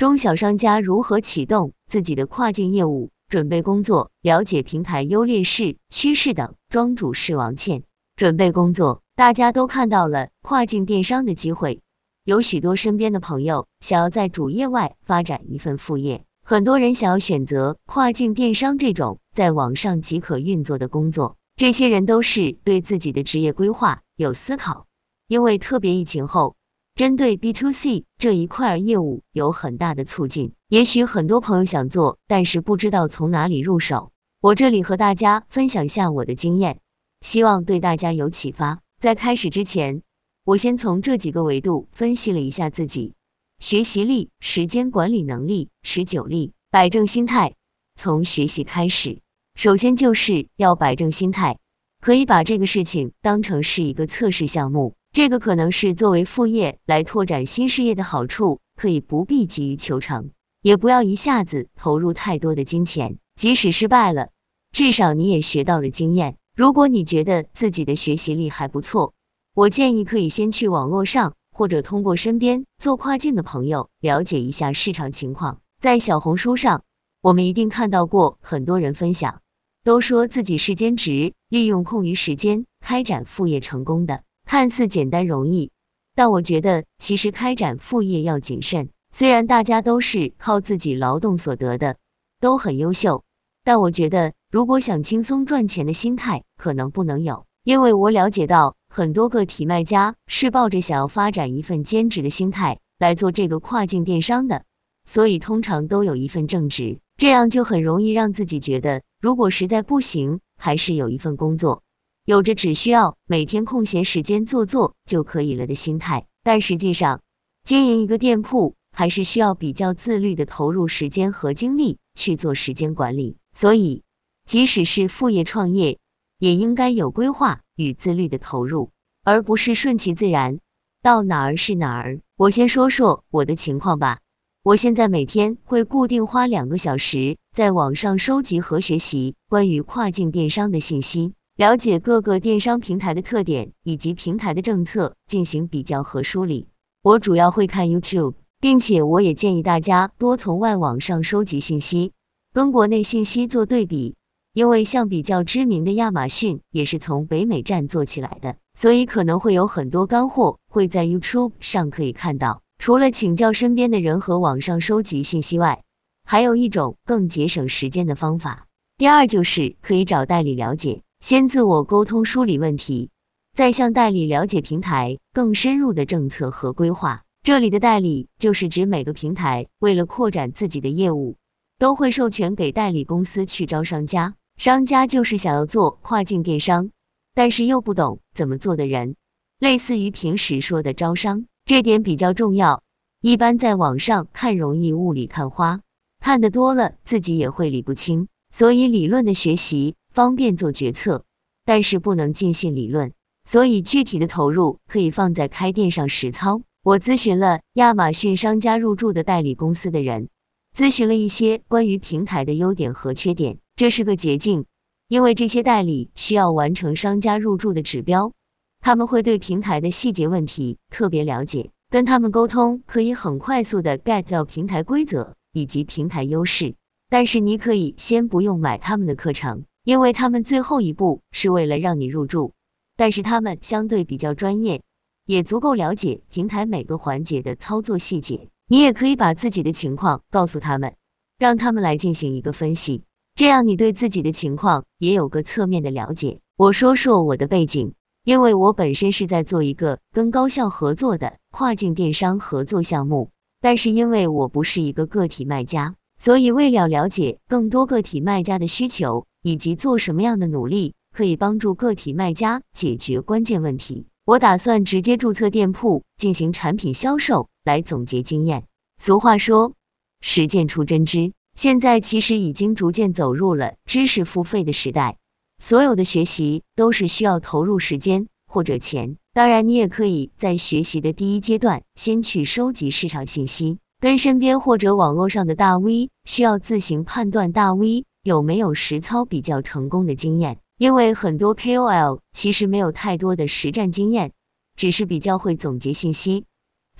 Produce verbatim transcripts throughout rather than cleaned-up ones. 中小商家如何启动自己的跨境业务准备工作，了解平台优劣势、趋势等。庄主是王倩。准备工作，大家都看到了跨境电商的机会，有许多身边的朋友想要在主业外发展一份副业，很多人想要选择跨境电商这种在网上即可运作的工作。这些人都是对自己的职业规划有思考，因为特别疫情后，针对 B to C 这一块业务有很大的促进。也许很多朋友想做，但是不知道从哪里入手。我这里和大家分享下我的经验，希望对大家有启发。在开始之前，我先从这几个维度分析了一下自己：学习力、时间管理能力、持久力、摆正心态。从学习开始，首先就是要摆正心态，可以把这个事情当成是一个测试项目，这个可能是作为副业来拓展新事业的好处，可以不必急于求成，也不要一下子投入太多的金钱，即使失败了，至少你也学到了经验。如果你觉得自己的学习力还不错，我建议可以先去网络上或者通过身边做跨境的朋友了解一下市场情况。在小红书上，我们一定看到过很多人分享，都说自己是兼职，利用空余时间开展副业成功的，看似简单容易，但我觉得其实开展副业要谨慎。虽然大家都是靠自己劳动所得的，都很优秀，但我觉得如果想轻松赚钱的心态可能不能有，因为我了解到很多个体卖家是抱着想要发展一份兼职的心态来做这个跨境电商的，所以通常都有一份正职，这样就很容易让自己觉得如果实在不行，还是有一份工作，有着只需要每天空闲时间做做就可以了的心态。但实际上，经营一个店铺还是需要比较自律的投入时间和精力去做时间管理，所以即使是副业创业，也应该有规划与自律的投入，而不是顺其自然，到哪儿是哪儿。我先说说我的情况吧。我现在每天会固定花两个小时在网上收集和学习关于跨境电商的信息，了解各个电商平台的特点以及平台的政策进行比较和梳理。我主要会看 YouTube， 并且我也建议大家多从外网上收集信息，跟国内信息做对比，因为像比较知名的亚马逊也是从北美站做起来的，所以可能会有很多干货会在 YouTube 上可以看到。除了请教身边的人和网上收集信息外，还有一种更节省时间的方法。第二就是可以找代理了解，先自我沟通梳理问题，再向代理了解平台更深入的政策和规划。这里的代理就是指每个平台为了扩展自己的业务，都会授权给代理公司去招商家，商家就是想要做跨境电商，但是又不懂怎么做的人，类似于平时说的招商。这点比较重要，一般在网上看容易雾里看花，看得多了自己也会理不清，所以理论的学习方便做决策，但是不能尽信理论，所以具体的投入可以放在开店上实操。我咨询了亚马逊商家入驻的代理公司的人，咨询了一些关于平台的优点和缺点，这是个捷径，因为这些代理需要完成商家入驻的指标，他们会对平台的细节问题特别了解，跟他们沟通可以很快速的 get 到平台规则以及平台优势。但是你可以先不用买他们的课程，因为他们最后一步是为了让你入驻，但是他们相对比较专业，也足够了解平台每个环节的操作细节。你也可以把自己的情况告诉他们，让他们来进行一个分析，这样你对自己的情况也有个侧面的了解。我说说我的背景，因为我本身是在做一个跟高校合作的跨境电商合作项目，但是因为我不是一个个体卖家，所以为了了解更多个体卖家的需求以及做什么样的努力可以帮助个体卖家解决关键问题，我打算直接注册店铺进行产品销售，来总结经验。俗话说实践出真知，现在其实已经逐渐走入了知识付费的时代，所有的学习都是需要投入时间或者钱，当然你也可以在学习的第一阶段先去收集市场信息，跟身边或者网络上的大 V 需要自行判断大 V 有没有实操比较成功的经验，因为很多 K O L 其实没有太多的实战经验，只是比较会总结信息，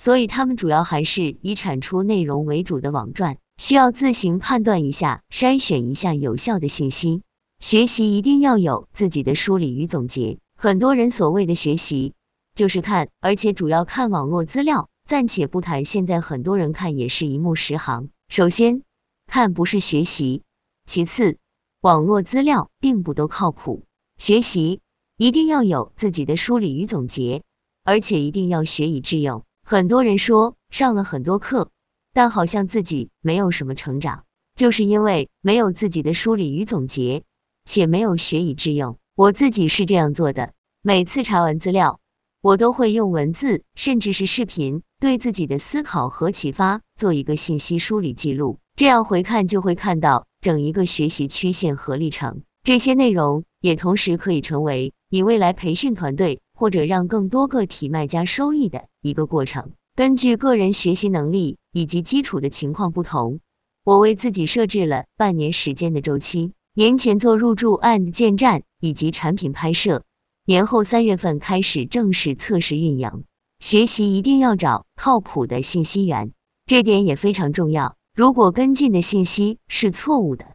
所以他们主要还是以产出内容为主的网站，需要自行判断一下，筛选一下有效的信息。学习一定要有自己的梳理与总结，很多人所谓的学习就是看，而且主要看网络资料，暂且不谈现在很多人看也是一目十行。首先，看不是学习；其次，网络资料并不都靠谱。学习一定要有自己的梳理与总结，而且一定要学以致用。很多人说上了很多课，但好像自己没有什么成长，就是因为没有自己的梳理与总结，且没有学以致用。我自己是这样做的，每次查完资料，我都会用文字，甚至是视频，对自己的思考和启发做一个信息梳理记录，这样回看就会看到整一个学习曲线和历程。这些内容也同时可以成为你未来培训团队或者让更多个体卖家收益的一个过程。根据个人学习能力以及基础的情况不同，我为自己设置了半年时间的周期，年前做入驻案建站以及产品拍摄，年后三月份开始正式测试运营。学习一定要找靠谱的信息源，这点也非常重要。如果跟进的信息是错误的，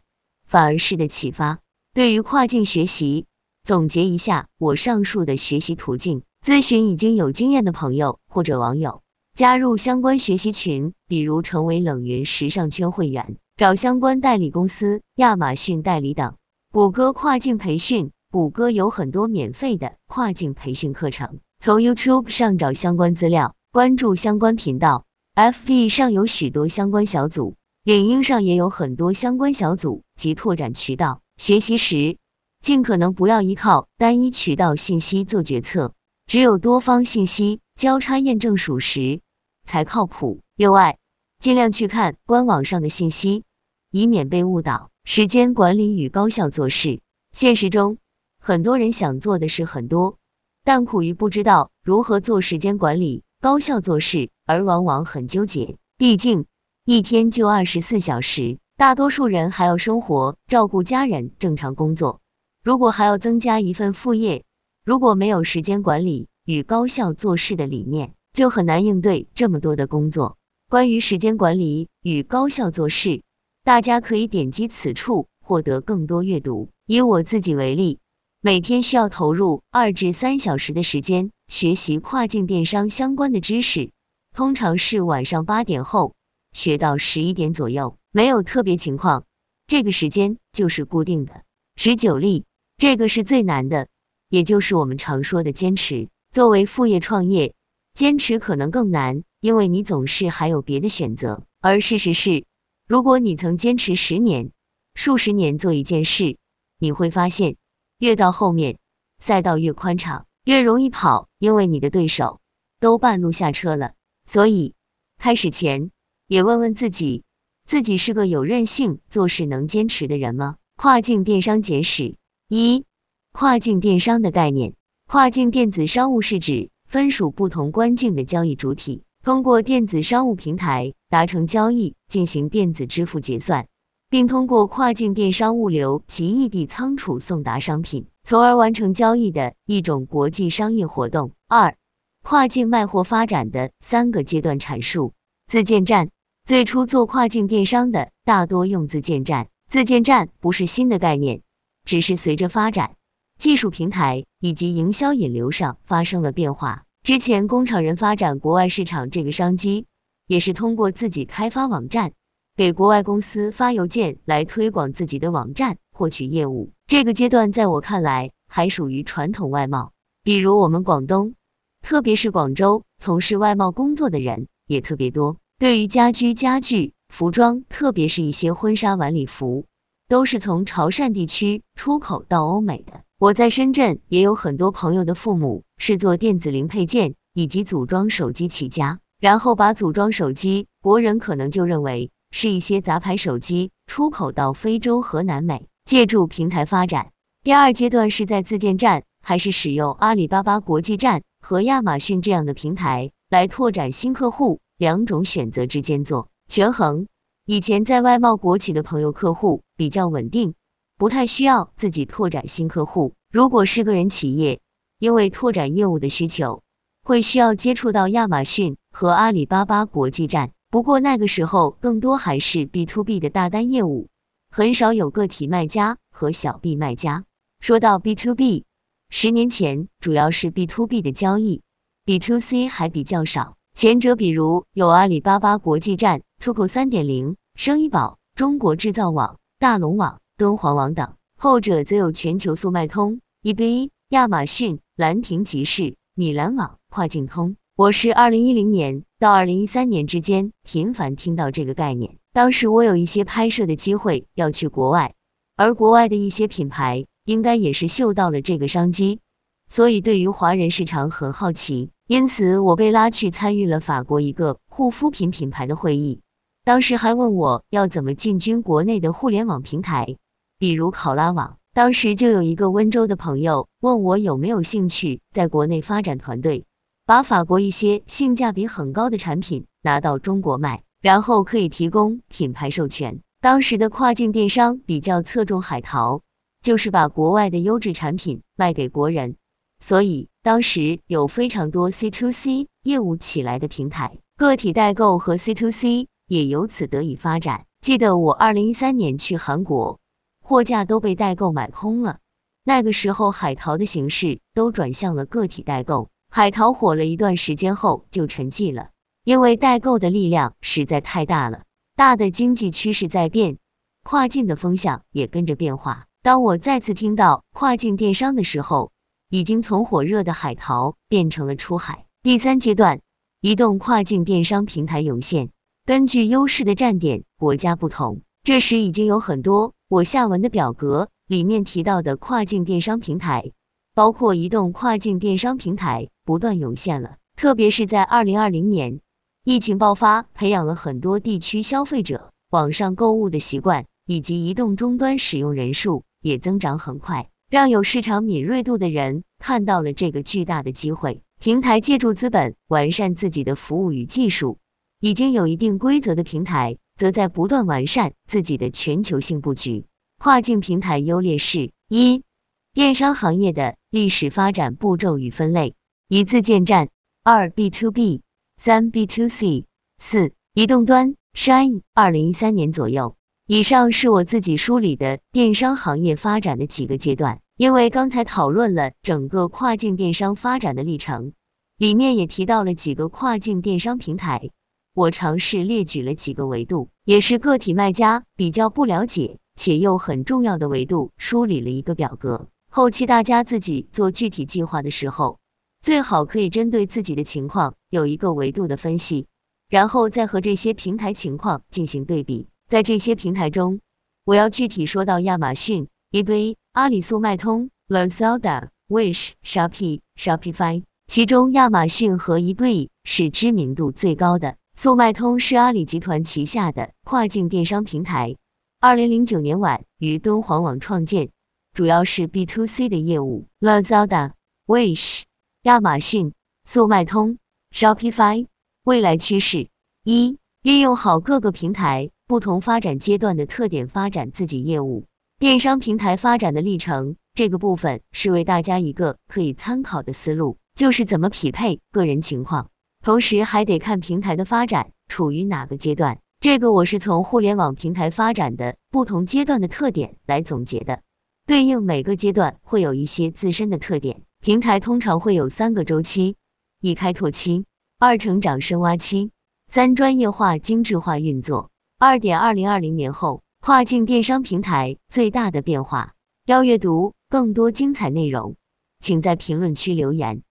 反而是的启发。对于跨境学习，总结一下我上述的学习途径，咨询已经有经验的朋友或者网友，加入相关学习群，比如成为冷云时尚圈会员，找相关代理公司、亚马逊代理等。谷歌跨境培训，谷歌有很多免费的跨境培训课程，从 YouTube 上找相关资料，关注相关频道。 F B 上有许多相关小组，领英上也有很多相关小组及拓展渠道。学习时尽可能不要依靠单一渠道信息做决策，只有多方信息交叉验证属实才靠谱。另外，尽量去看官网上的信息，以免被误导。时间管理与高效做事，现实中很多人想做的事很多，但苦于不知道如何做时间管理、高效做事，而往往很纠结。毕竟一天就二十四小时，大多数人还要生活、照顾家人、正常工作，如果还要增加一份副业，如果没有时间管理与高效做事的理念，就很难应对这么多的工作。关于时间管理与高效做事，大家可以点击此处获得更多阅读。以我自己为例，每天需要投入二至三小时的时间学习跨境电商相关的知识，通常是晚上八点后学到十一点左右，没有特别情况，这个时间就是固定的。十九力，这个是最难的，也就是我们常说的坚持。作为副业创业，坚持可能更难，因为你总是还有别的选择。而事实是，如果你曾坚持十年、数十年做一件事，你会发现越到后面，赛道越宽敞，越容易跑，因为你的对手都半路下车了。所以，开始前也问问自己，自己是个有韧性、做事能坚持的人吗？跨境电商简史。一、跨境电商的概念。跨境电子商务是指分属不同关境的交易主体，通过电子商务平台达成交易，进行电子支付结算，并通过跨境电商物流及异地仓储送达商品，从而完成交易的一种国际商业活动。二、跨境卖货发展的三个阶段阐述。自建站，最初做跨境电商的大多用自建站。自建站不是新的概念，只是随着发展，技术平台以及营销引流上发生了变化。之前工厂人发展国外市场这个商机，也是通过自己开发网站，给国外公司发邮件来推广自己的网站，获取业务。这个阶段在我看来还属于传统外贸，比如我们广东，特别是广州，从事外贸工作的人也特别多。对于家居、家具、服装，特别是一些婚纱晚礼服，都是从潮汕地区出口到欧美的。我在深圳也有很多朋友的父母是做电子零配件以及组装手机起家，然后把组装手机，国人可能就认为是一些杂牌手机，出口到非洲和南美，借助平台发展。第二阶段是在自建站，还是使用阿里巴巴国际站和亚马逊这样的平台来拓展新客户，两种选择之间做权衡。以前在外贸国企的朋友，客户比较稳定，不太需要自己拓展新客户。如果是个人企业，因为拓展业务的需求，会需要接触到亚马逊和阿里巴巴国际站，不过那个时候更多还是 B to B 的大单业务，很少有个体卖家和小 B 卖家。说到 B to B， 十年前主要是 B to B 的交易， B to C 还比较少，前者比如有阿里巴巴国际站、T O K O 三点零、 生意宝、中国制造网、大龙网、敦煌网等，后者则有全球速卖通、eBay、亚马逊、兰亭集市、米兰网、跨境通。我是二零一零年到二零一三年之间频繁听到这个概念，当时我有一些拍摄的机会要去国外，而国外的一些品牌应该也是嗅到了这个商机，所以对于华人市场很好奇，因此我被拉去参与了法国一个护肤品品牌的会议，当时还问我要怎么进军国内的互联网平台，比如考拉网。当时就有一个温州的朋友问我有没有兴趣在国内发展团队，把法国一些性价比很高的产品拿到中国卖，然后可以提供品牌授权。当时的跨境电商比较侧重海淘，就是把国外的优质产品卖给国人，所以当时有非常多 C to C 业务起来的平台，个体代购和 C to C 也由此得以发展。记得我二零一三年去韩国，货架都被代购买空了，那个时候海淘的形式都转向了个体代购，海淘火了一段时间后就沉寂了，因为代购的力量实在太大了，大的经济趋势在变，跨境的风向也跟着变化。当我再次听到跨境电商的时候，已经从火热的海淘变成了出海。第三阶段，移动跨境电商平台涌现，根据优势的站点、国家不同，这时已经有很多我下文的表格里面提到的跨境电商平台，包括移动跨境电商平台不断涌现了。特别是在二零二零年疫情爆发，培养了很多地区消费者网上购物的习惯，以及移动终端使用人数也增长很快，让有市场敏锐度的人看到了这个巨大的机会。平台借助资本完善自己的服务与技术，已经有一定规则的平台则在不断完善自己的全球性布局。跨境平台优劣势：一、电商行业的历史发展步骤与分类，一字见站；二 B to B， 三 B to C， 四 移动端 Shine。 二零一三年左右。以上是我自己梳理的电商行业发展的几个阶段，因为刚才讨论了整个跨境电商发展的历程，里面也提到了几个跨境电商平台，我尝试列举了几个维度，也是个体卖家比较不了解且又很重要的维度，梳理了一个表格。后期大家自己做具体计划的时候，最好可以针对自己的情况有一个维度的分析，然后再和这些平台情况进行对比。在这些平台中，我要具体说到亚马逊、eBay、阿里速卖通、Lazada、Wish、Shopee、Shopify。 其中亚马逊和 eBay 是知名度最高的，速卖通是阿里集团旗下的跨境电商平台，二零零九年晚于敦煌网创建，主要是 B to C 的业务。 Lazada、 Wish、 亚马逊、速卖通、 Shopify。 未来趋势：一、利用好各个平台不同发展阶段的特点发展自己业务。电商平台发展的历程，这个部分是为大家一个可以参考的思路，就是怎么匹配个人情况，同时还得看平台的发展处于哪个阶段。这个我是从互联网平台发展的不同阶段的特点来总结的，对应每个阶段会有一些自身的特点。平台通常会有三个周期：一、开拓期；二、成长深挖期；三、专业化精致化运作。 二点二零二零年后，跨境电商平台最大的变化。要阅读更多精彩内容，请在评论区留言。